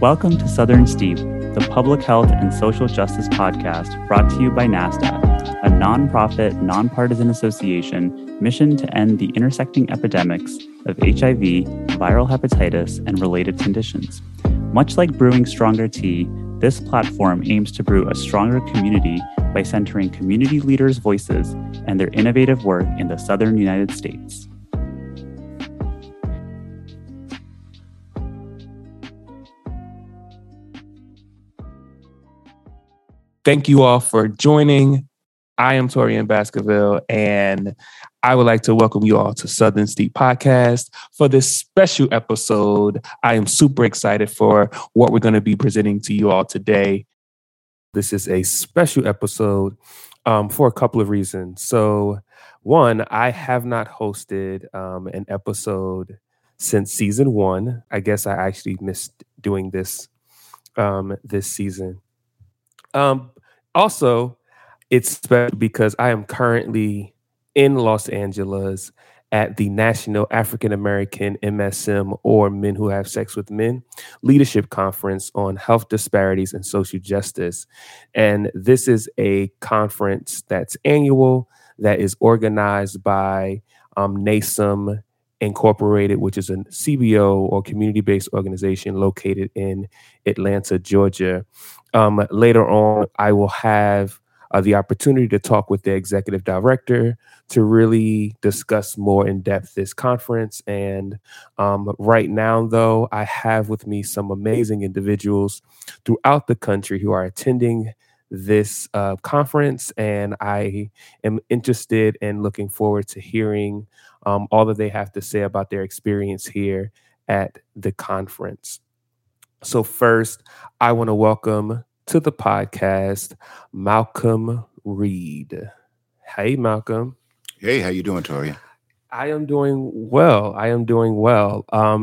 Welcome to Southern Steep, the public health and social justice podcast brought to you by NASDAQ, a nonprofit, nonpartisan association mission to end the intersecting epidemics of HIV, viral hepatitis, and related conditions. Much like brewing stronger tea, this platform aims to brew a stronger community by centering community leaders' voices and their innovative work in the Southern United States. Thank you all for joining. I am Torian Baskerville, and I would like to welcome you all to Southern Steep Podcast. For this special episode, I am super excited for what we're going to be presenting to you all today. This is a special episode for a couple of reasons. So one, I have not hosted an episode since season one. I guess I actually missed doing this this season. Also, it's special because I am currently in Los Angeles at the National African American MSM, or Men Who Have Sex with Men, Leadership Conference on Health Disparities and Social Justice. And this is a conference that's annual, that is organized by NAESM Incorporated, which is a CBO or community-based organization located in Atlanta, Georgia. Later on, I will have the opportunity to talk with the executive director to really discuss more in depth this conference. And right now, though, I have with me some amazing individuals throughout the country who are attending this conference. And I am interested and looking forward to hearing all that they have to say about their experience here at the conference. So first, I want to welcome to the podcast, Malcolm Reed. Hey, Malcolm. Hey, how you doing, Toria? I am doing well.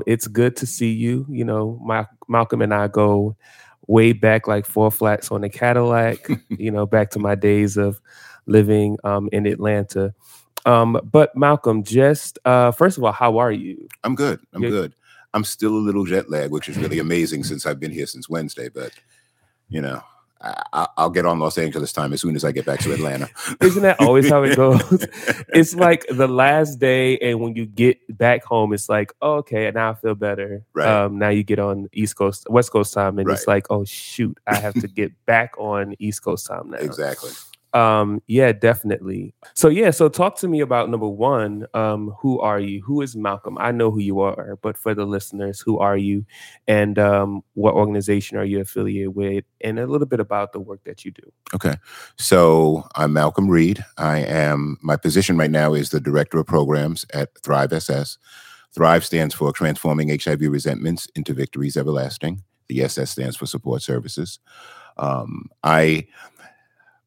It's good to see you. You know, Malcolm and I go way back, like four flats on a Cadillac, you know, back to my days of living in Atlanta. But Malcolm, just first of all, how are you? I'm good. You're good. I'm still a little jet lagged, which is really amazing since I've been here since Wednesday, but you know, I'll get on Los Angeles time as soon as I get back to Atlanta. Isn't that always how it goes? It's like the last day, and when you get back home, it's like, oh, okay, now I feel better. Right. Now you get on East Coast, West Coast time, and It's like, oh shoot, I have to get back on East Coast time now. Exactly. Yeah, definitely. So talk to me about number one, who are you? Who is Malcolm? I know who you are, but for the listeners, who are you and what organization are you affiliated with, and a little bit about the work that you do? Okay. So I'm Malcolm Reed. My position right now is the Director of Programs at Thrive SS. Thrive stands for Transforming HIV Resentments into Victories Everlasting. The SS stands for Support Services.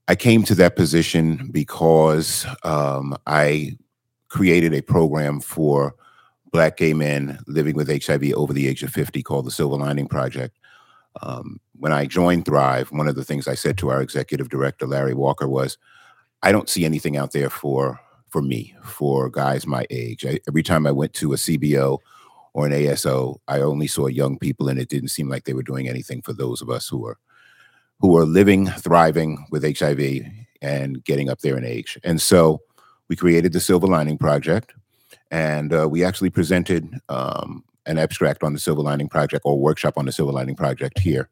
I came to that position because I created a program for Black gay men living with HIV over the age of 50 called the Silver Lining Project. When I joined Thrive, one of the things I said to our executive director, Larry Walker, was, I don't see anything out there for me, for guys my age. Every time I went to a CBO or an ASO, I only saw young people, and it didn't seem like they were doing anything for those of us who are living, thriving with HIV and getting up there in age. And so we created the Silver Lining Project, and we actually presented an abstract on the Silver Lining Project, or workshop on the Silver Lining Project here,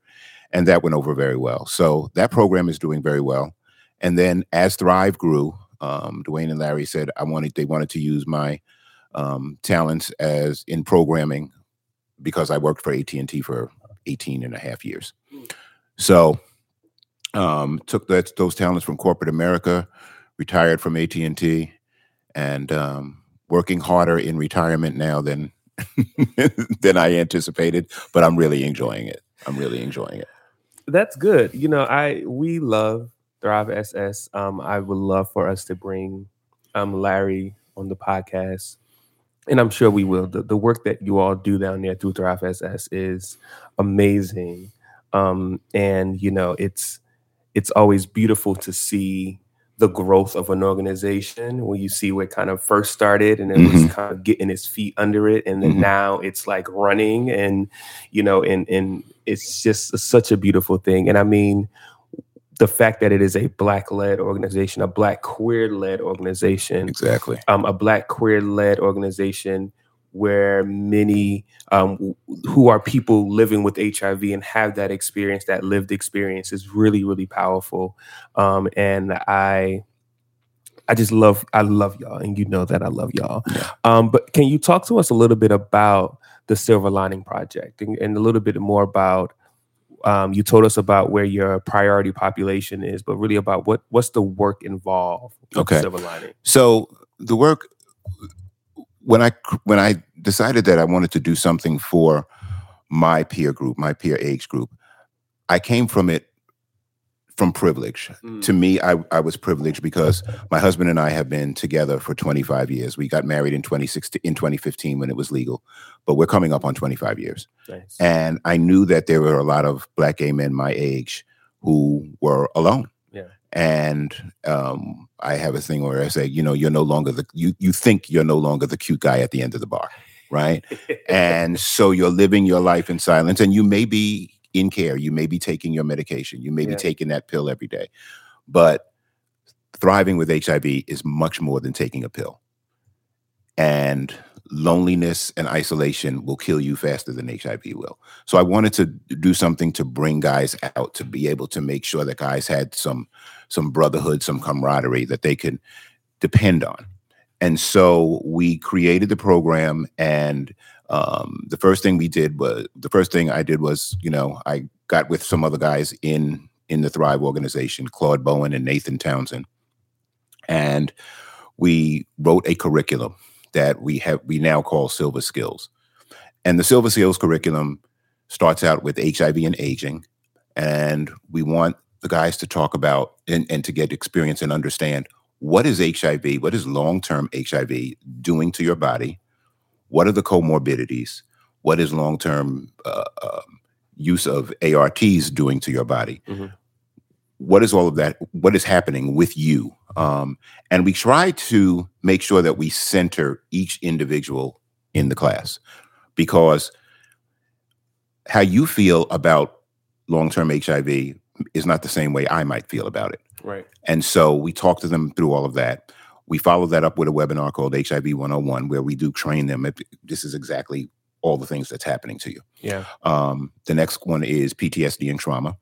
and that went over very well. So that program is doing very well. And then as Thrive grew, Dwayne and Larry said they wanted to use my talents as in programming, because I worked for AT&T for 18 and a half years. So took those talents from corporate America, retired from AT&T, and working harder in retirement now than I anticipated. But I'm really enjoying it. That's good. You know, we love Thrive SS. I would love for us to bring Larry on the podcast, and I'm sure we will. The work that you all do down there through Thrive SS is amazing. And you know, it's always beautiful to see the growth of an organization, when you see where it kind of first started and it was kind of getting its feet under it. And then now it's like running and, you know, and it's just such a beautiful thing. And I mean, the fact that it is a Black-led organization, a Black queer-led organization, exactly, a Black queer-led organization where many who are people living with HIV and have that experience, that lived experience, is really, really powerful. And I just love, I love y'all, and you know that I love y'all. Yeah. But can you talk to us a little bit about the Silver Lining Project and a little bit more about? You told us about where your priority population is, but really about what's the work involved with Silver Lining? So the work, when I decided that I wanted to do something for my peer group, my peer age group, I came from it from privilege. To me, I was privileged because my husband and I have been together for 25 years. We got married in 2015 when it was legal, but we're coming up on 25 years. Nice. And I knew that there were a lot of Black gay men my age who were alone. Yeah. And I have a thing where I say, you know, you're no longer you think you're no longer the cute guy at the end of the bar, right? And so you're living your life in silence, and you may be in care, you may be taking your medication, you may be taking that pill every day, but thriving with HIV is much more than taking a pill. And loneliness and isolation will kill you faster than HIV will. So I wanted to do something to bring guys out, to be able to make sure that guys had some brotherhood, some camaraderie that they could depend on. And so we created the program, and the first thing I did was, you know, I got with some other guys in the Thrive organization, Claude Bowen and Nathan Townsend, and we wrote a curriculum that we now call Silver Skills. And the Silver Skills curriculum starts out with HIV and aging, and we want the guys to talk about and to get experience and understand what is HIV, what is long-term HIV doing to your body. What are the comorbidities? What is long-term use of ARTs doing to your body? Mm-hmm. What is all of that? What is happening with you? And we try to make sure that we center each individual in the class, because how you feel about long-term HIV is not the same way I might feel about it. Right. And so we talk to them through all of that. We follow that up with a webinar called HIV 101, where we do train them. This is exactly all the things that's happening to you. Yeah. The next one is PTSD and trauma,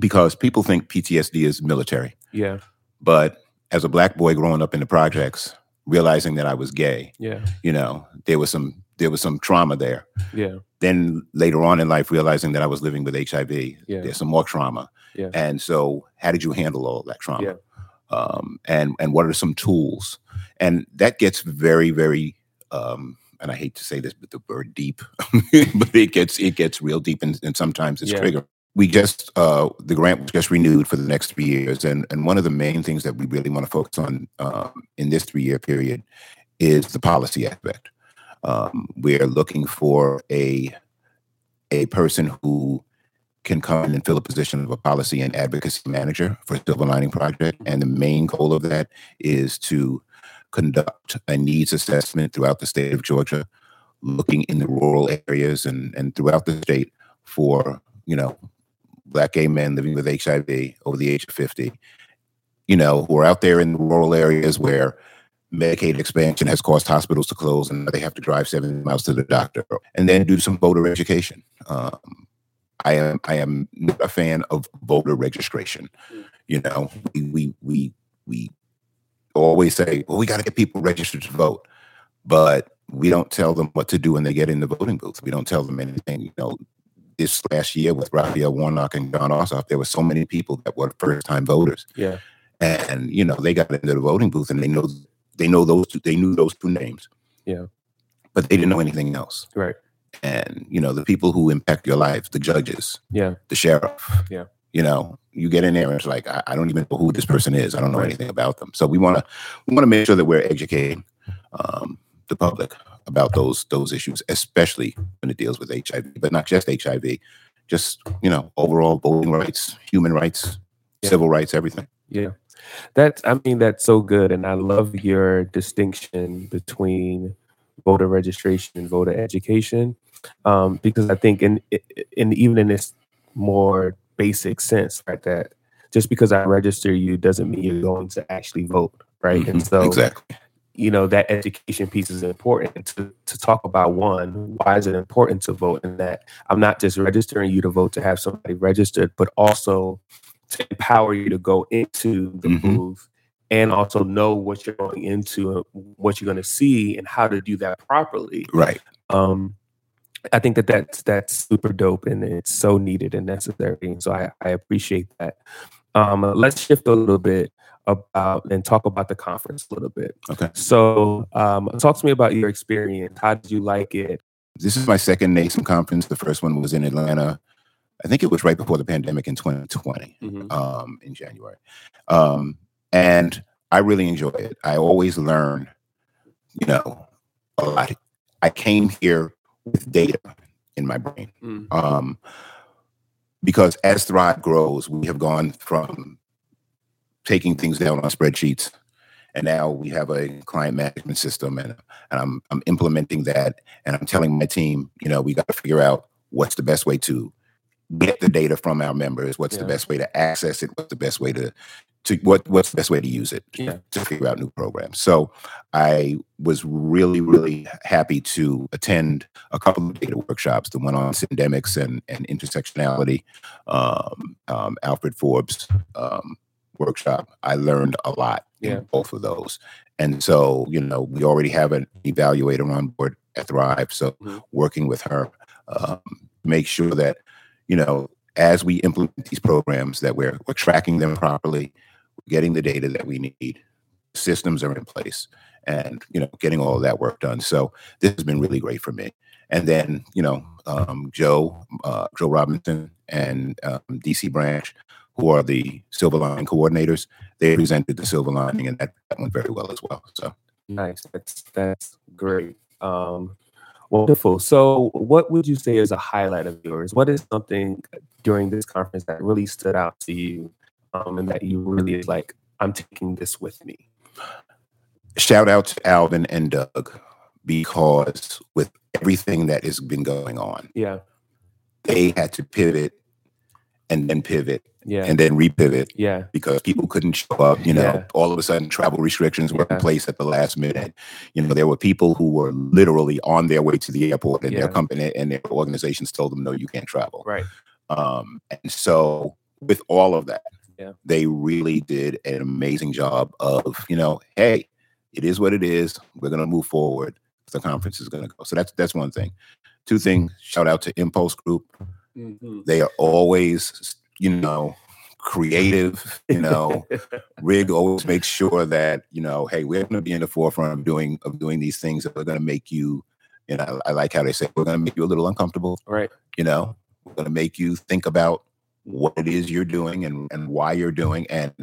because people think PTSD is military. Yeah. But as a Black boy growing up in the projects, realizing that I was gay, you know, there was some trauma there. Yeah. Then later on in life, realizing that I was living with HIV, there's some more trauma. Yeah. And so how did you handle all that trauma? Yeah. And what are some tools? And that gets very, very, and I hate to say this, but the word deep, but it gets real deep, and sometimes it's triggering. We just, the grant was just renewed for the next 3 years. And one of the main things that we really want to focus on in this 3-year period is the policy aspect. We're looking for a person who can come in and fill a position of a policy and advocacy manager for Silver Lining Project. And the main goal of that is to conduct a needs assessment throughout the state of Georgia, looking in the rural areas and throughout the state for, you know, Black gay men living with HIV over the age of 50, you know, who are out there in the rural areas where Medicaid expansion has caused hospitals to close and they have to drive 7 miles to the doctor, and then do some voter education. I am not a fan of voter registration. You know, we always say, well, we got to get people registered to vote, but we don't tell them what to do when they get in the voting booth. We don't tell them anything. You know, this last year with Raphael Warnock and Jon Ossoff, there were so many people that were first-time voters. Yeah, and you know, they got into the voting booth and they know those two, they knew those two names. Yeah, but they didn't know anything else. Right. And, you know, the people who impact your life, the judges, the sheriff, you know, you get in there and it's like, I don't even know who this person is. I don't know anything about them. So we want to make sure that we're educating the public about those issues, especially when it deals with HIV, but not just HIV, just, you know, overall voting rights, human rights, civil rights, everything. Yeah. That's so good. And I love your distinction between voter registration and voter education, because I think even in this more basic sense, right, that just because I register you doesn't mean you're going to actually vote, right? Mm-hmm. And so, exactly, you know, that education piece is important to talk about. One, why is it important to vote? And that I'm not just registering you to vote to have somebody registered, but also to empower you to go into the mm-hmm. move and also know what you're going into, what you're going to see, and how to do that properly. Right. I think that's super dope, and it's so needed and necessary. And so I appreciate that. Let's shift a little bit about and talk about the conference a little bit. Okay. So talk to me about your experience. How did you like it? This is my second NAESM conference. The first one was in Atlanta. I think it was right before the pandemic in 2020, mm-hmm. In January. And I really enjoy it. I always learn, a lot. I came here with data in my brain. Mm-hmm. Because as Thrive grows, we have gone from taking things down on spreadsheets, and now we have a client management system, and I'm implementing that, and I'm telling my team, we got to figure out what's the best way to get the data from our members, what's the best way to access it, what's the best way what's the best way to use it to figure out new programs. So I was really, really happy to attend a couple of data workshops, the one on syndemics and intersectionality, Alfred Forbes workshop. I learned a lot in both of those. And so, we already have an evaluator on board at Thrive. So mm-hmm. working with her, make sure that, as we implement these programs, that we're tracking them properly, getting the data that we need, systems are in place, and getting all of that work done. So this has been really great for me. And then Joe Robinson and DC Branch, who are the Silver Lining coordinators, they presented the Silver Lining, and that went very well as well. So nice, that's great. Wonderful. So what would you say is a highlight of yours? What is something during this conference that really stood out to you and that you really like, I'm taking this with me? Shout out to Alvin and Doug, because with everything that has been going on, they had to pivot and then pivot and then repivot because people couldn't show up. All of a sudden travel restrictions were in place at the last minute. There were people who were literally on their way to the airport, and their company and their organizations told them, no, you can't travel. Right. And so with all of that, they really did an amazing job of, hey, it is what it is. We're going to move forward. The conference is going to go. So that's one thing. Two things. Shout out to Impulse Group. Mm-hmm. They are always, creative, Rig always makes sure that, hey, we're going to be in the forefront of doing these things that are going to make you, I like how they say, we're going to make you a little uncomfortable. Right. We're going to make you think about what it is you're doing and why you're doing, and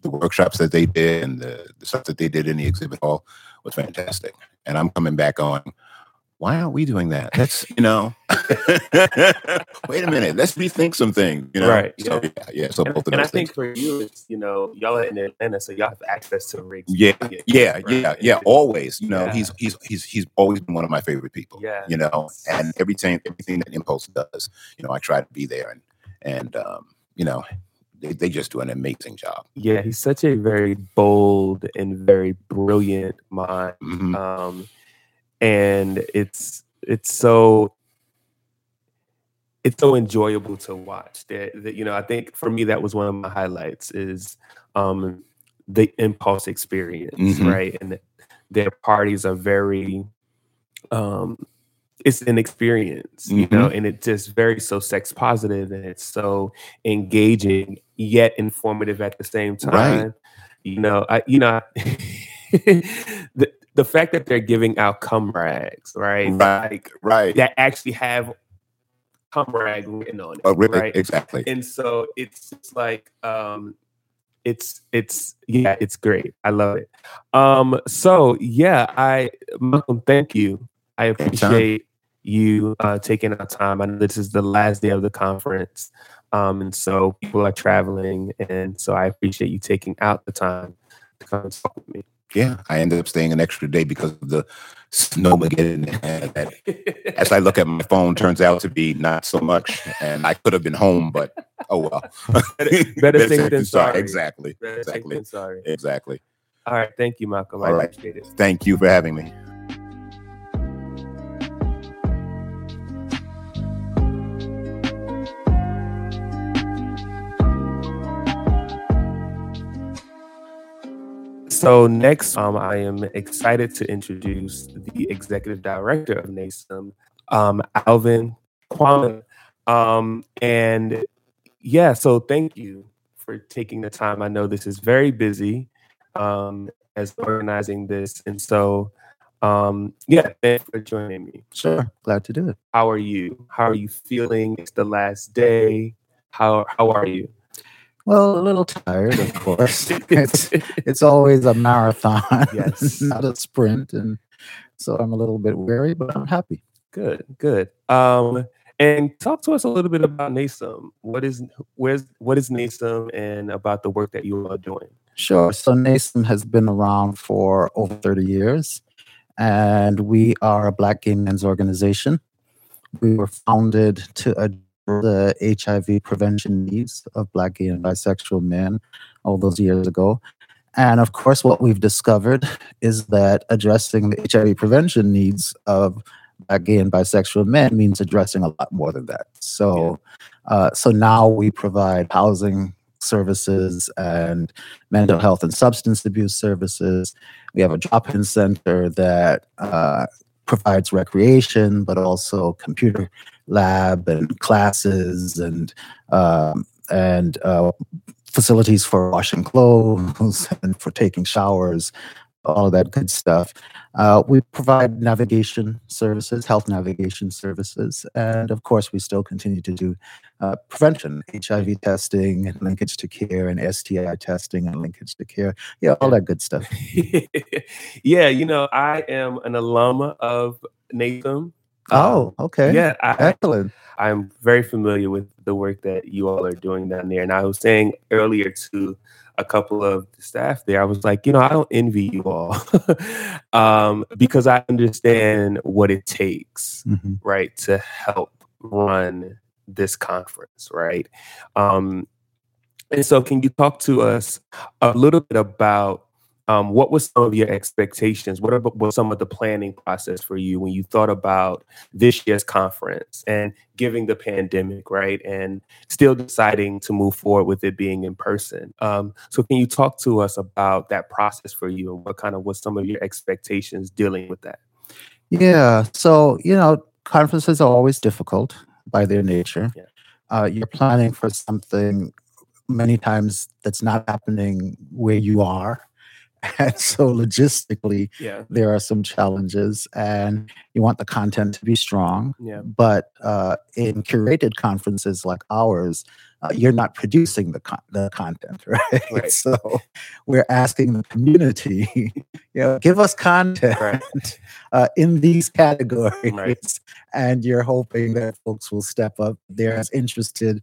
the workshops that they did and the stuff that they did in the exhibit hall was fantastic. And I'm coming back on, why aren't we doing that? That's, wait a minute, let's rethink some things, Right. So, so both of those things. And I think for you, it's, y'all are in Atlanta, so y'all have access to rigs. Always, he's always been one of my favorite people, and everything that Impulse does, I try to be there, and they just do an amazing job. Yeah. He's such a very bold and very brilliant mind. Mm-hmm. And it's so enjoyable to watch. That I think for me that was one of my highlights is the Impulse experience, mm-hmm. right? And their parties are very it's an experience, mm-hmm. And it's just so sex positive, and it's so engaging yet informative at the same time. Right. The fact that they're giving out cum rags, right? Right. That actually have cum rag written on it. Oh, really? Right? Exactly. And so it's just like, it's great. I love it. Malcolm, thank you. I appreciate you taking our time. I know this is the last day of the conference. And so people are traveling. And so I appreciate you taking out the time to come and talk with me. Yeah, I ended up staying an extra day because of the snowmageddon. As I look at my phone, turns out to be not so much. And I could have been home, but oh well. Better safe than sorry. Exactly. Better safe than sorry. Exactly. All right. Thank you, Malcolm. I appreciate it. Thank you for having me. So next, I am excited to introduce the executive director of NAESM, Alvin Kwame. So thank you for taking the time. I know this is very busy as organizing this. And so, thanks for joining me. Sure. Glad to do it. How are you? How are you feeling? It's the last day. How are you? Well, a little tired, of course. It's always a marathon, yes, not a sprint, and so I'm a little bit weary, but I'm happy. Good. And talk to us a little bit about NAESM. What is NAESM, and about the work that you are doing? Sure. So NAESM has been around for over 30 years, and we are a Black gay men's organization. We were founded to the HIV prevention needs of Black, gay, and bisexual men all those years ago. And of course, what we've discovered is that addressing the HIV prevention needs of Black, gay, and bisexual men means addressing a lot more than that. So now we provide housing services and mental health and substance abuse services. We have a drop-in center that provides recreation, but also computer lab and classes and facilities for washing clothes and for taking showers, all of that good stuff. We provide navigation services, health navigation services, and of course we still continue to do prevention, HIV testing, and linkage to care, and STI testing and linkage to care. Yeah, all that good stuff. Yeah, I am an alum of NAESM. Oh, okay. Yeah, excellent. I'm very familiar with the work that you all are doing down there. And I was saying earlier to a couple of the staff there, I was like, I don't envy you all because I understand what it takes, mm-hmm. right, to help run this conference, right? And so can you talk to us a little bit about what were some of your expectations? What was some of the planning process for you when you thought about this year's conference and given the pandemic, right? And still deciding to move forward with it being in person. So can you talk to us about that process for you and what some of your expectations dealing with that? Yeah. So, conferences are always difficult by their nature. Yeah. You're planning for something many times that's not happening where you are. And so logistically, there are some challenges, and you want the content to be strong. Yeah. But in curated conferences like ours, you're not producing the content, right? Right? So we're asking the community, give us content in these categories. Right. And you're hoping that folks will step up. They're as interested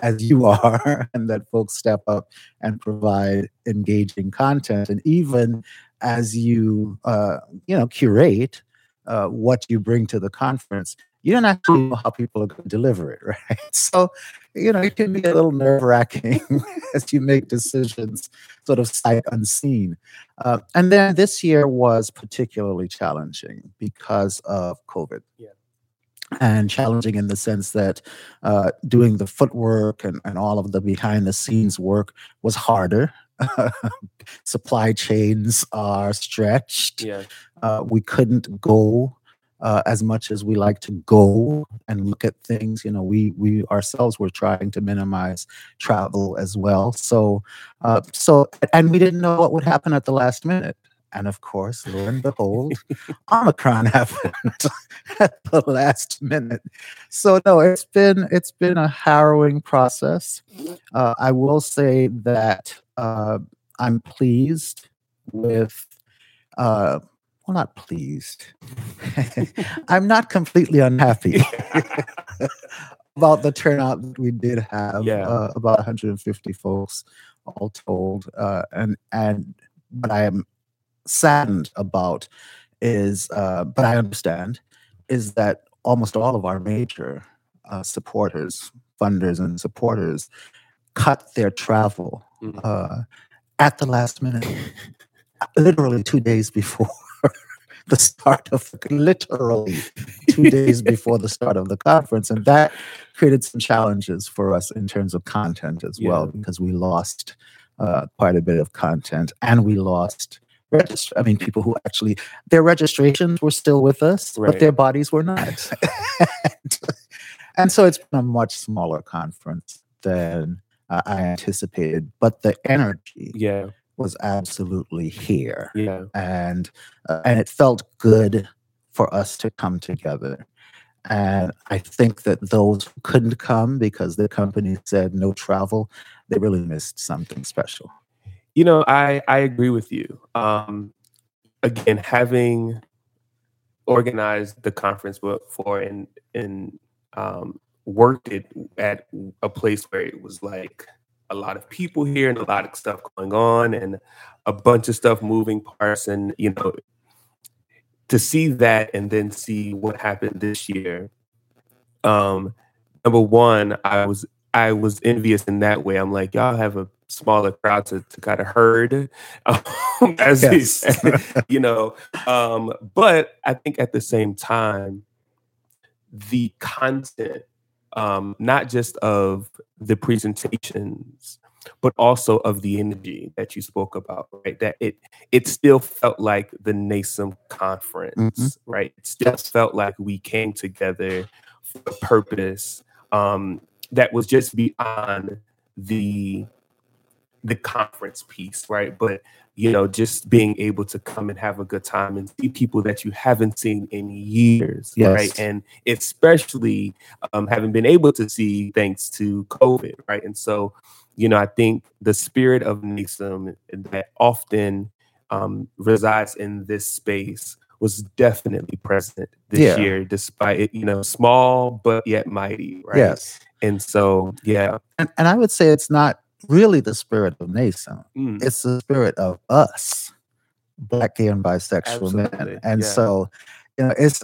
as you are, and that folks step up and provide engaging content. And even as you, curate what you bring to the conference, you don't actually know how people are going to deliver it, right? So, it can be a little nerve-wracking as you make decisions sort of sight unseen. And then this year was particularly challenging because of COVID. Yeah. And challenging in the sense that doing the footwork and all of the behind-the-scenes work was harder. Supply chains are stretched. Yeah. We couldn't go as much as we like to go and look at things. We ourselves were trying to minimize travel as well. So and we didn't know what would happen at the last minute. And of course, lo and behold, Omicron happened at the last minute. So no, it's been a harrowing process. I will say that I'm pleased with. Well, not pleased. I'm not completely unhappy about the turnout that we did have. Yeah. About 150 folks all told. And what I am saddened about is, but I understand, is that almost all of our major supporters, funders and supporters cut their travel at the last minute, literally 2 days before the start of, literally 2 days before the start of the conference. And that created some challenges for us in terms of content as well, because we lost quite a bit of content, and we lost people who actually, their registrations were still with us, but their bodies were not. And so it's been a much smaller conference than I anticipated, but the energy was absolutely here. Yeah. And it felt good for us to come together. And I think that those who couldn't come because the company said no travel, they really missed something special. You know, I agree with you. Again, having organized the conference before and worked it at a place where it was like a lot of people here and a lot of stuff going on and a bunch of stuff, moving parts, and, you know, to see that and then see what happened this year. Number one, I was envious in that way. I'm like, y'all have a smaller crowd to kind of herd, you know. But I think at the same time, the content, not just of the presentations, but also of the energy that you spoke about, right? That it still felt like the NAESM conference, right? It still felt like we came together for a purpose that was just beyond the conference piece, right? But, you know, just being able to come and have a good time and see people that you haven't seen in years, right? And especially having been able to see thanks to COVID, right? And so, you know, I think the spirit of NAESM that often resides in this space was definitely present this year, despite it, you know, small but yet mighty, right? Yes. And so, yeah. And I would say it's not really the spirit of NAESM. It's the spirit of us, Black, gay, and bisexual men. And so, you know, it's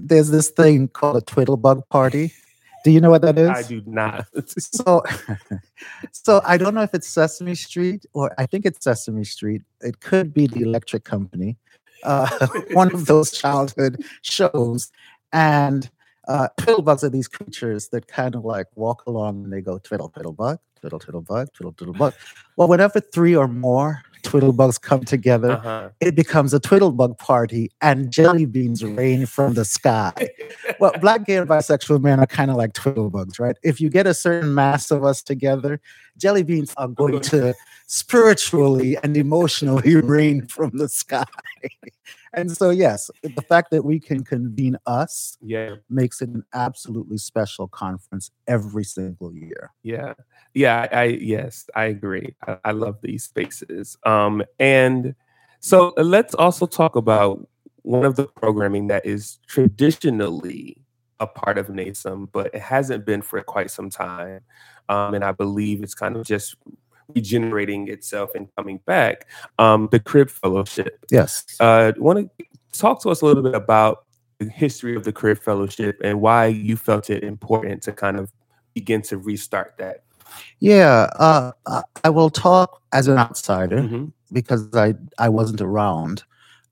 there's this thing called a twiddlebug party. Do you know what that is? I do not. So I don't know if it's Sesame Street, or I think it's Sesame Street. It could be The Electric Company, one of those childhood shows. And twiddlebugs are these creatures that kind of like walk along and they go twiddle, twiddlebug, twiddle, twiddlebug, twiddle, twiddlebug. Well, whenever three or more twiddlebugs come together, it becomes a twiddlebug party and jelly beans rain from the sky. Well, Black, gay, and bisexual men are kind of like twiddlebugs, right? If you get a certain mass of us together, jelly beans are going to spiritually and emotionally rain from the sky. And so, yes, the fact that we can convene us makes it an absolutely special conference every single year. I agree. I love these spaces. And so let's also talk about one of the programming that is traditionally a part of NAESM, but it hasn't been for quite some time. And I believe it's kind of just regenerating itself and coming back, the CRIB Fellowship. Yes. Want to talk to us a little bit about the history of the CRIB Fellowship and why you felt it important to kind of begin to restart that? Yeah, I will talk as an outsider because I wasn't around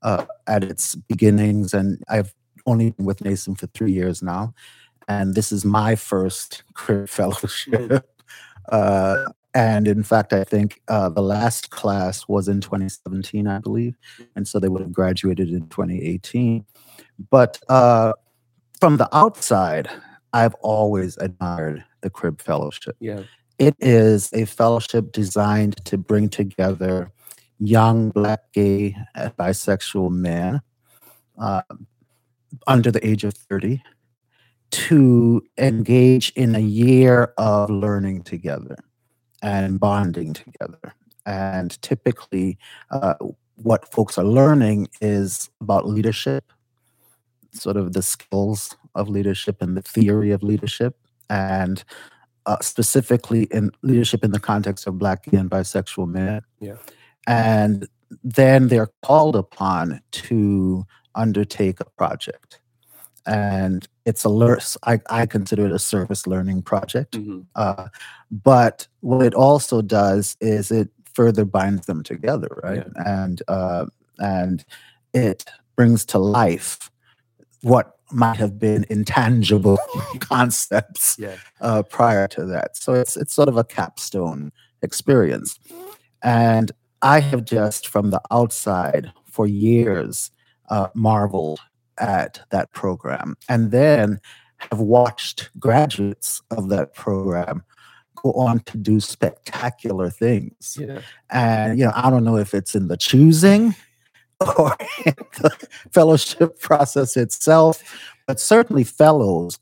at its beginnings, and I've only been with NAESM for 3 years now, and this is my first CRIB Fellowship. And in fact, I think the last class was in 2017, I believe. And so they would have graduated in 2018. But from the outside, I've always admired the CRIB Fellowship. Yeah. It is a fellowship designed to bring together young Black, gay, and bisexual men under the age of 30 to engage in a year of learning together and bonding together. And typically what folks are learning is about leadership, sort of the skills of leadership and the theory of leadership, and specifically in leadership in the context of Black and bisexual men. Yeah. And then they're called upon to undertake a project. And it's I consider it a service learning project. Mm-hmm. But what it also does is it further binds them together, right? Yeah. And it brings to life what might have been intangible concepts prior to that. So it's sort of a capstone experience. And I have just, from the outside for years, marveled at that program, and then have watched graduates of that program go on to do spectacular things. Yeah. And, you know, I don't know if it's in the choosing or in the fellowship process itself, but certainly fellows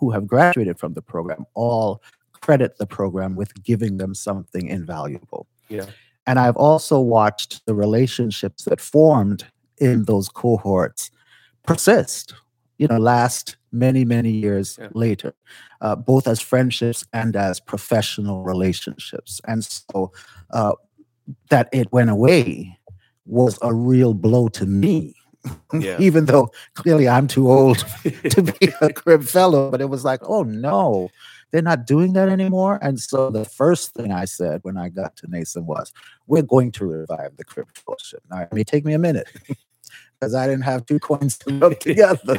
who have graduated from the program all credit the program with giving them something invaluable. Yeah. And I've also watched the relationships that formed in those cohorts persist, you know, last many, many years later, both as friendships and as professional relationships. And so that it went away was a real blow to me, even though clearly I'm too old to be a CRIB fellow. But it was like, oh, no, they're not doing that anymore. And so the first thing I said when I got to NAESM was, we're going to revive the CRIB fellowship. Now, it may take me a minute, because I didn't have two coins to rub together.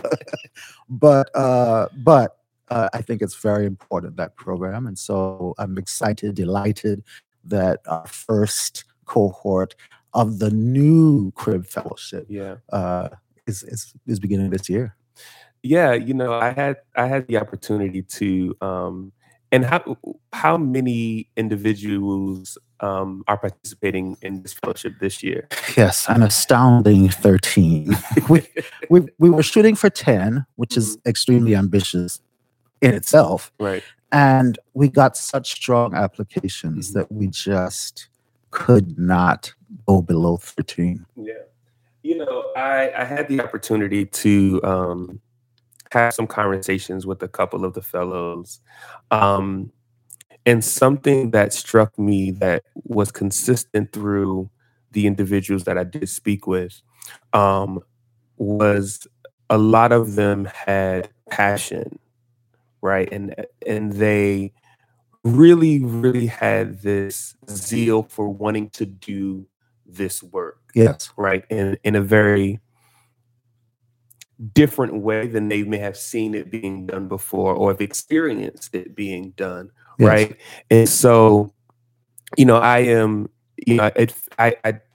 but I think it's very important, that program. And so I'm excited, delighted that our first cohort of the new CRIB Fellowship is beginning this year. Yeah, you know, I had the opportunity to, and how many individuals are participating in this fellowship this year? Yes, an astounding 13. we were shooting for 10, which is extremely ambitious in itself. Right. And we got such strong applications that we just could not go below 13. Yeah. You know, I had the opportunity to have some conversations with a couple of the fellows. And something that struck me that was consistent through the individuals that I did speak with was a lot of them had passion, right? And they really, really had this zeal for wanting to do this work, right? In a very different way than they may have seen it being done before or have experienced it being done. Yes. Right. And so, you know, I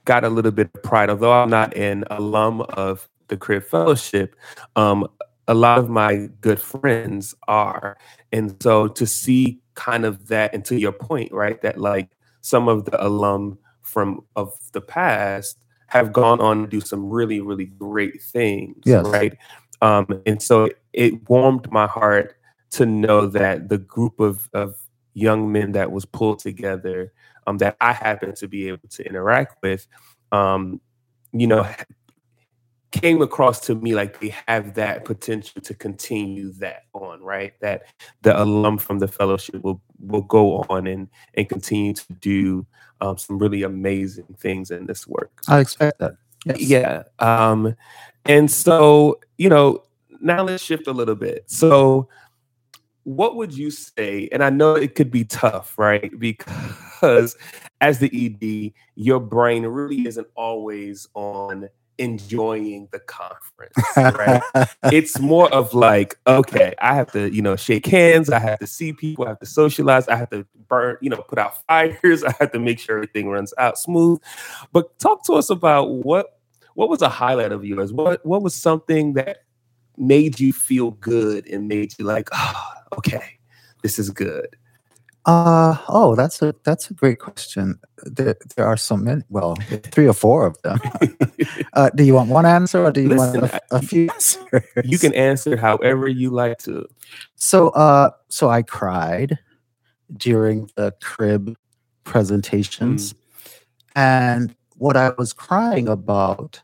got a little bit of pride, although I'm not an alum of the CRIB Fellowship. A lot of my good friends are. And so to see kind of that, and to your point, right, that like some of the alum of the past have gone on to do some really, really great things. Yes. Right. And so it warmed my heart to know that the group of young men that was pulled together, that I happened to be able to interact with, you know, came across to me like they have that potential to continue that on, right? That the alum from the fellowship will go on and continue to do some really amazing things in this work. I expect that. Yes. Yeah. And so, you know, now let's shift a little bit. So, what would you say? And I know it could be tough, right? Because as the ED, your brain really isn't always on enjoying the conference, right? It's more of like, okay, I have to, you know, shake hands. I have to see people. I have to socialize. I have to burn, you know, put out fires. I have to make sure everything runs out smooth. But talk to us about what was a highlight of yours? What was something that made you feel good and made you like, oh, okay, this is good? That's a great question. There are so many. Well, 3 or 4 of them. Do you want one answer or do you want a few answers? You can answer however you like to. So I cried during the CRIB presentations, and what I was crying about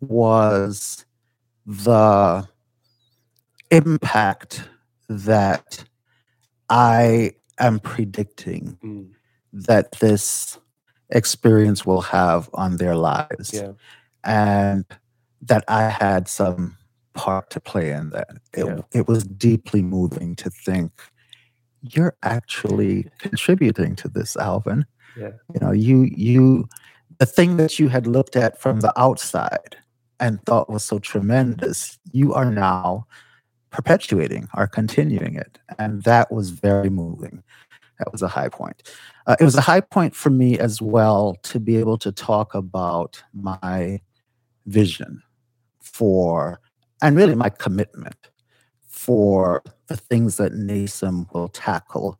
was the impact that I am predicting that this experience will have on their lives. Yeah. And that I had some part to play in that. It was deeply moving to think, you're actually contributing to this, Alvin. Yeah. You know, the thing that you had looked at from the outside and thought was so tremendous, you are now perpetuating or continuing it. And that was very moving. That was a high point. It was a high point for me as well to be able to talk about my vision for, and really my commitment for, the things that NAESM will tackle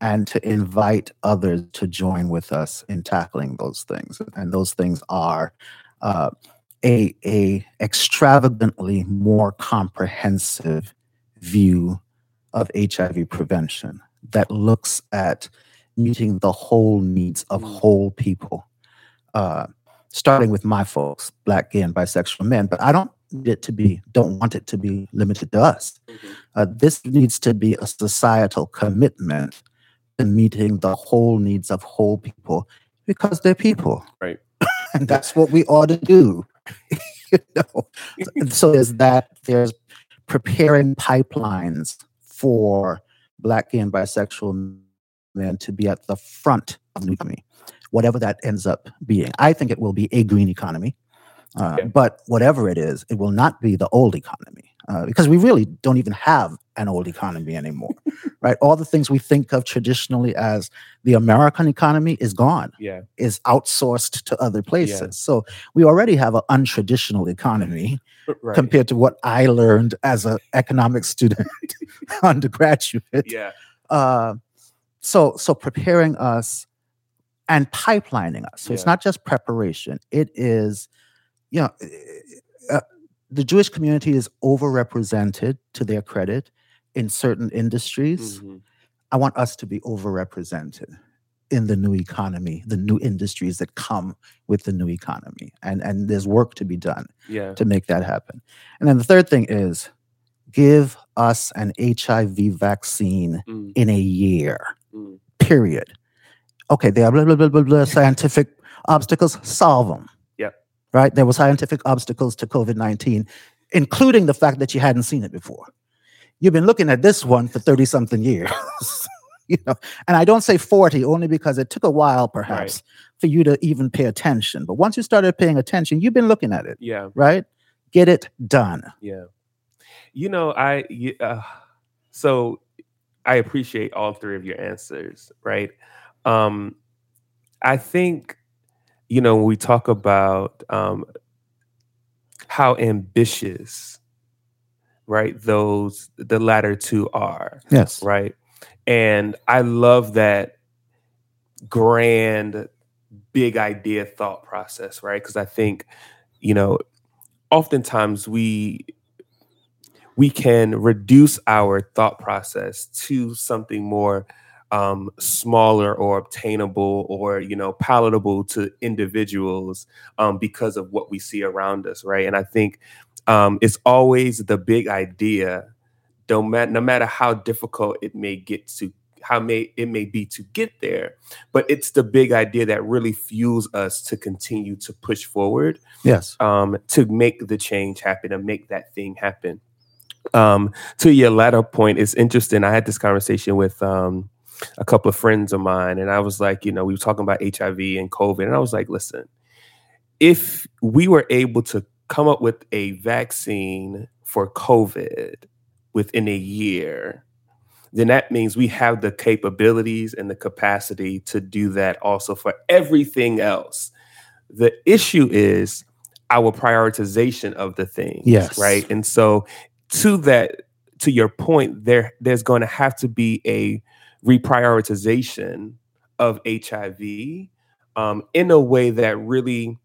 and to invite others to join with us in tackling those things. And those things are a extravagantly more comprehensive view of HIV prevention that looks at meeting the whole needs of whole people, starting with my folks, Black, gay, and bisexual men. But I don't want it to be limited to us. This needs to be a societal commitment to meeting the whole needs of whole people because they're people. Right. And that's what we ought to do. You know? So there's that. There's preparing pipelines for Black, gay, and bisexual men to be at the front of the economy, whatever that ends up being. I think it will be a green economy. But whatever it is, it will not be the old economy because we really don't even have an old economy anymore, right? All the things we think of traditionally as the American economy is gone, is outsourced to other places. Yeah. So we already have an untraditional economy compared to what I learned as an economics student undergraduate. Yeah. So preparing us and pipelining us. So it's not just preparation. It is... You know, the Jewish community is overrepresented, to their credit, in certain industries. Mm-hmm. I want us to be overrepresented in the new economy, the new industries that come with the new economy. And there's work to be done to make that happen. And then the third thing is, give us an HIV vaccine in a year, period. Okay, there are scientific obstacles, solve them. Right? There were scientific obstacles to COVID-19, including the fact that you hadn't seen it before. You've been looking at this one for 30-something years. You know? And I don't say 40 only because it took a while, perhaps, for you to even pay attention. But once you started paying attention, you've been looking at it. Yeah. Right? Get it done. Yeah. You know, so I appreciate all three of your answers, right? I think... You know, when we talk about how ambitious, right, the latter two are. Yes. Right. And I love that grand, big idea thought process, right? Because I think, you know, oftentimes we can reduce our thought process to something more smaller or obtainable or, you know, palatable to individuals because of what we see around us, right? And I think it's always the big idea, no matter how difficult it may get to, how it may be to get there, but it's the big idea that really fuels us to continue to push forward. Yes. To make the change happen and make that thing happen. To your latter point, it's interesting. I had this conversation with a couple of friends of mine, and I was like, you know, we were talking about HIV and COVID, and I was like, listen, if we were able to come up with a vaccine for COVID within a year, then that means we have the capabilities and the capacity to do that also for everything else. The issue is our prioritization of the things, yes, right? And so to that, to your point, there's going to have to be a reprioritization of HIV in a way that really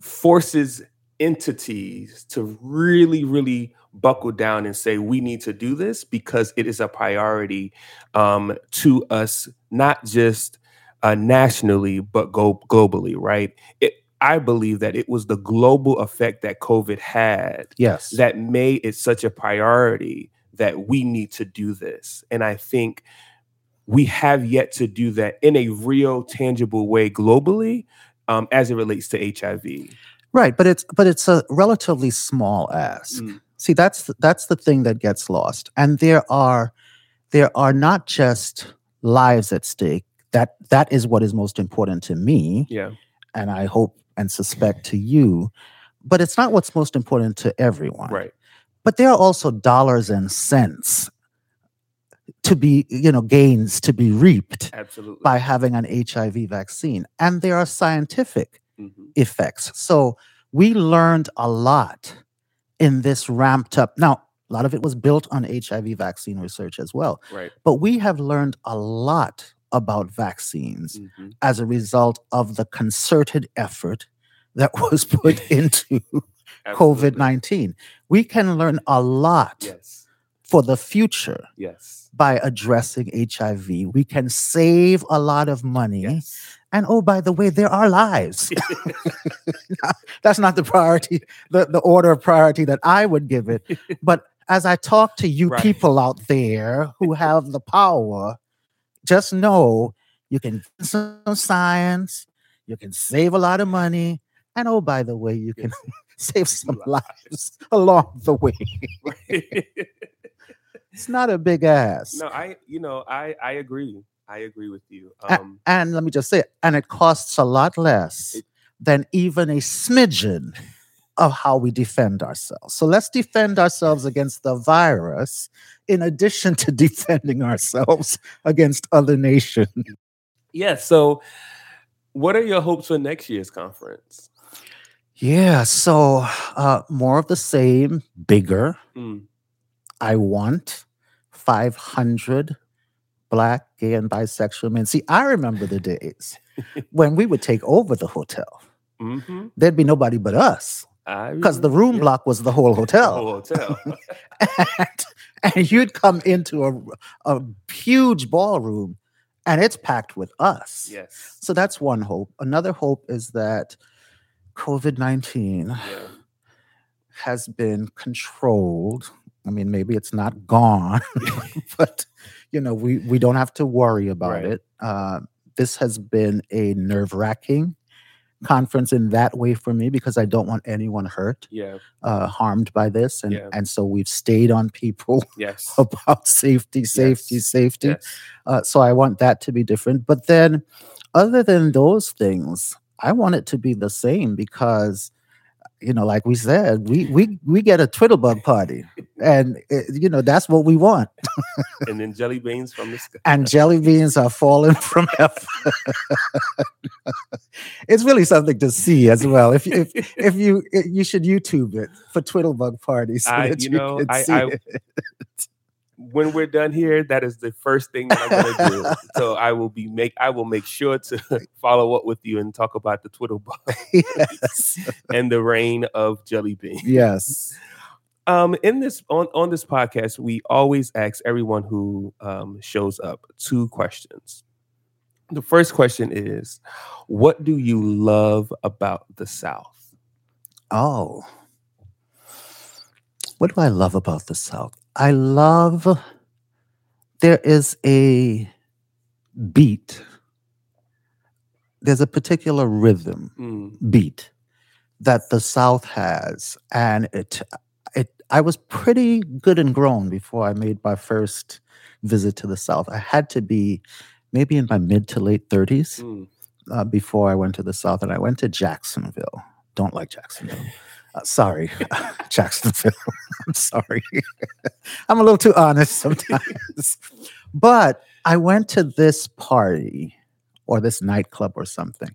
forces entities to really, really buckle down and say, we need to do this because it is a priority to us, not just nationally, but globally, right? It, I believe that it was the global effect that COVID had that made it such a priority that we need to do this. And I think we have yet to do that in a real, tangible way globally as it relates to HIV. Right, but it's a relatively small ask. Mm. See, that's the thing that gets lost. And there are not just lives at stake. That is what is most important to me. Yeah. And I hope and suspect to you, but it's not what's most important to everyone. Right. But there are also dollars and cents to be, gains to be reaped Absolutely. By having an HIV vaccine. And there are scientific effects. So we learned a lot in this ramped up. Now, a lot of it was built on HIV vaccine research as well. Right. But we have learned a lot about vaccines as a result of the concerted effort that was put into COVID-19. We can learn a lot for the future by addressing HIV. We can save a lot of money. Yes. And oh, by the way, there are lives. That's not the priority, the order of priority that I would give it. But as I talk to you people out there who have the power, just know you can get some science, you can save a lot of money, and oh, by the way, you can save some lives along the way. It's not a big ask. No, I agree. I agree with you. And let me just say, and it costs a lot less than even a smidgen of how we defend ourselves. So let's defend ourselves against the virus in addition to defending ourselves against other nations. Yeah, so what are your hopes for next year's conference? Yeah, so more of the same, bigger. I want 500 Black, gay, and bisexual men. See, I remember the days when we would take over the hotel. There'd be nobody but us. Because the room block was the whole hotel. The whole hotel. and you'd come into a huge ballroom, and it's packed with us. Yes. So that's one hope. Another hope is that COVID-19 has been controlled. I mean, maybe it's not gone, but we don't have to worry about it. This has been a nerve-wracking conference in that way for me because I don't want anyone hurt, harmed by this. And so we've stayed on people about safety. Yes. So I want that to be different. But then other than those things, I want it to be the same because, like we said, we get a Twitterbug party and, that's what we want. And then jelly beans from the sky. And jelly beans are falling from heaven. It's really something to see as well. If you should YouTube it for Twitterbug parties. When we're done here, that is the first thing that I'm going to do. So I will make sure to follow up with you and talk about the Twitterbug and the reign of jelly beans. Yes. On this podcast, we always ask everyone who shows up 2 questions. The first question is, what do you love about the South? Oh, what do I love about the South? I love there is a beat. There's a particular rhythm beat that the South has, and I was pretty good and grown before I made my first visit to the South. I had to be maybe in my mid to late 30s before I went to the South, and I went to Jacksonville. Don't like Jacksonville. Sorry, Jacksonville. I'm sorry. I'm a little too honest sometimes. But I went to this party or this nightclub or something,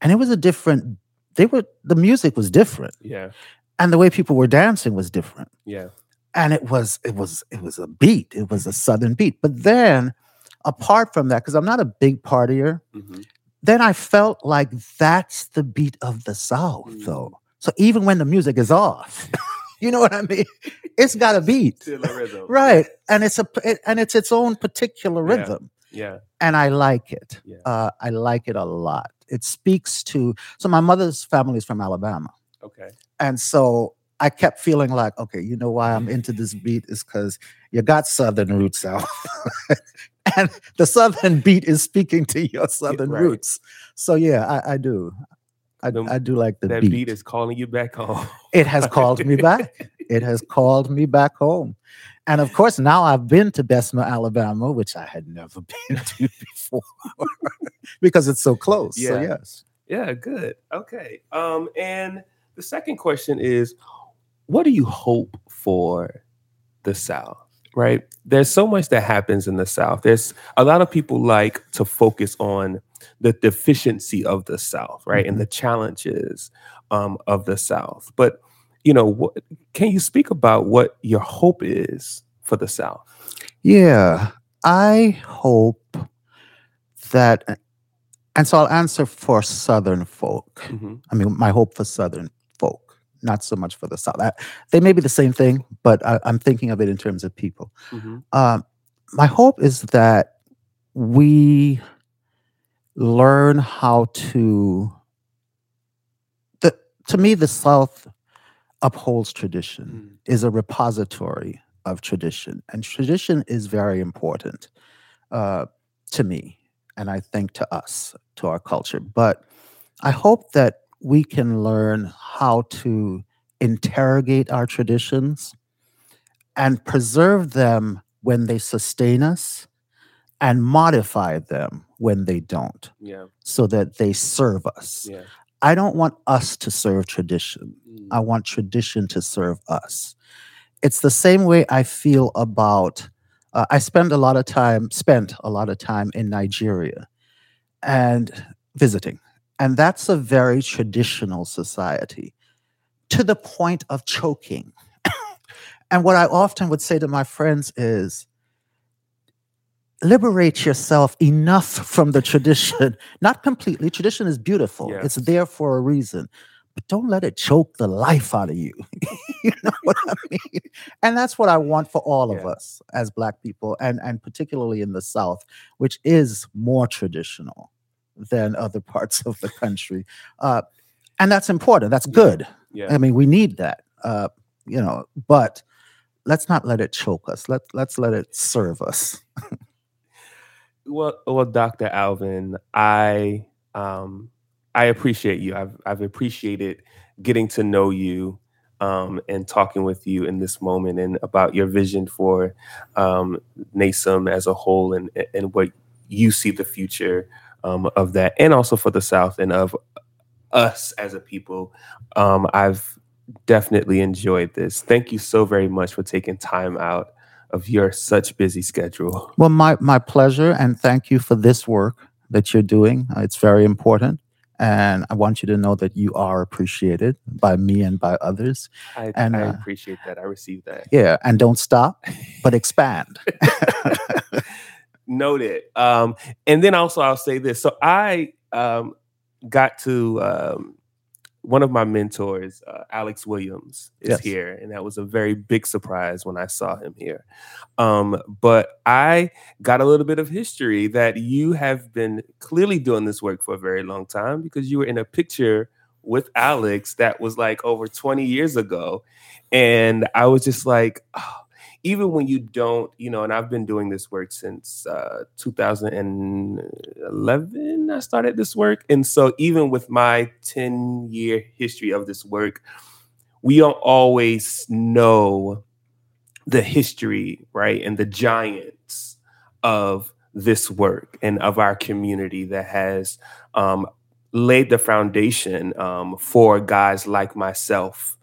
and it was the music was different. Yeah. And the way people were dancing was different. Yeah. And it was a beat. It was a Southern beat. But then apart from that, because I'm not a big partier, then I felt like that's the beat of the South though. So even when the music is off, you know what I mean? It's got a beat. Still a rhythm. Right. And it's its own particular rhythm. Yeah. And I like it. Yeah. I like it a lot. it speaks to, so my mother's family is from Alabama. Okay. And so I kept feeling like, okay, you know why I'm into this beat is because you got Southern roots out. And the Southern beat is speaking to your Southern right. roots. So yeah, I do. I do like the beat. That beat is calling you back home. It has called me back. It has called me back home. And of course, now I've been to Bessemer, Alabama, which I had never been to before because it's so close. Yeah. So yes. Yeah, good. Okay. And the second question is, what do you hope for the South, right? There's so much that happens in the South. There's a lot of people like to focus on the deficiency of the South, right? Mm-hmm. And the challenges of the South. But, you know, can you speak about what your hope is for the South? Yeah, I hope that, and so I'll answer for Southern folk. Mm-hmm. I mean, my hope for Southern folk, not so much for the South. They may be the same thing, but I'm thinking of it in terms of people. Mm-hmm. My hope is that we learn how to, to me, the South upholds tradition, is a repository of tradition. And tradition is very important to me, and I think to us, to our culture. But I hope that we can learn how to interrogate our traditions and preserve them when they sustain us and modify them when they don't, so that they serve us. Yeah. I don't want us to serve tradition. I want tradition to serve us. It's the same way I feel about, I spent a lot of time in Nigeria and visiting. And that's a very traditional society to the point of choking. And what I often would say to my friends is, liberate yourself enough from the tradition. Not completely. Tradition is beautiful. Yes. It's there for a reason. But don't let it choke the life out of you. You know what I mean? And that's what I want for all of us as Black people, and particularly in the South, which is more traditional than other parts of the country. And that's important. That's good. Yeah. I mean, we need that, you know, but let's not let it choke us. Let's let it serve us. Well, Dr. Alvin, I appreciate you. I've appreciated getting to know you and talking with you in this moment and about your vision for NAESM as a whole and what you see the future of that, and also for the South and of us as a people. I've definitely enjoyed this. Thank you so very much for taking time out of your such busy schedule. Well, my pleasure, and thank you for this work that you're doing. It's very important, and I want you to know that you are appreciated by me and by others. I appreciate that. I receive that. Yeah, and don't stop, but expand. Noted. And then also I'll say this. So I got to... one of my mentors, Alex Williams, is here. And that was a very big surprise when I saw him here. But I got a little bit of history that you have been clearly doing this work for a very long time, because you were in a picture with Alex that was like over 20 years ago. And I was just like, oh, even when you don't, you know, and I've been doing this work since 2011, I started this work. And so even with my 10-year history of this work, we don't always know the history, right? And the giants of this work and of our community that has laid the foundation for guys like myself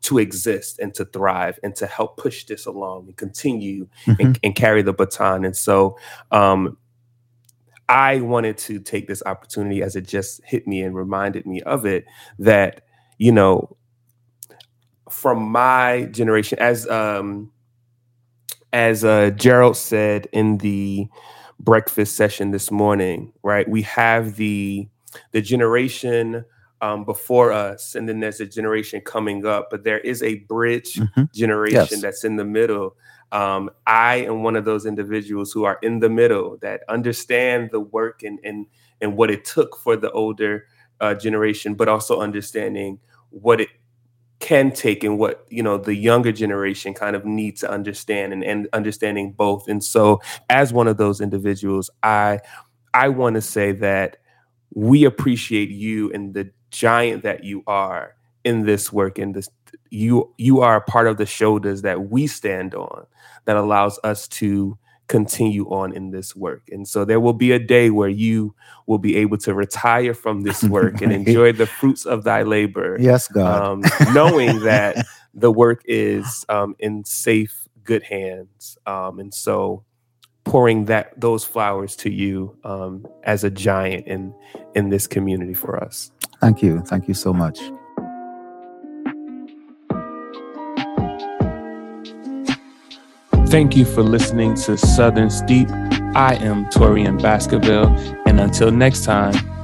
to exist and to thrive and to help push this along and continue and carry the baton. And so I wanted to take this opportunity, as it just hit me and reminded me of it, that, you know, from my generation, as Gerald said in the breakfast session this morning, right, we have the generation before us, and then there's a generation coming up, but there is a bridge generation that's in the middle. I am one of those individuals who are in the middle, that understand the work and and what it took for the older generation, but also understanding what it can take and what, you know, the younger generation kind of needs to understand, and understanding both. And so as one of those individuals, I want to say that we appreciate you and the giant that you are in this work, in this, you are a part of the shoulders that we stand on that allows us to continue on in this work. And so there will be a day where you will be able to retire from this work and enjoy the fruits of thy labor. Yes, God. Knowing that the work is in safe, good hands. And so pouring those flowers to you as a giant in this community for us. Thank you. Thank you so much. Thank you for listening to Southern Steep. I am Torian Baskerville, and until next time,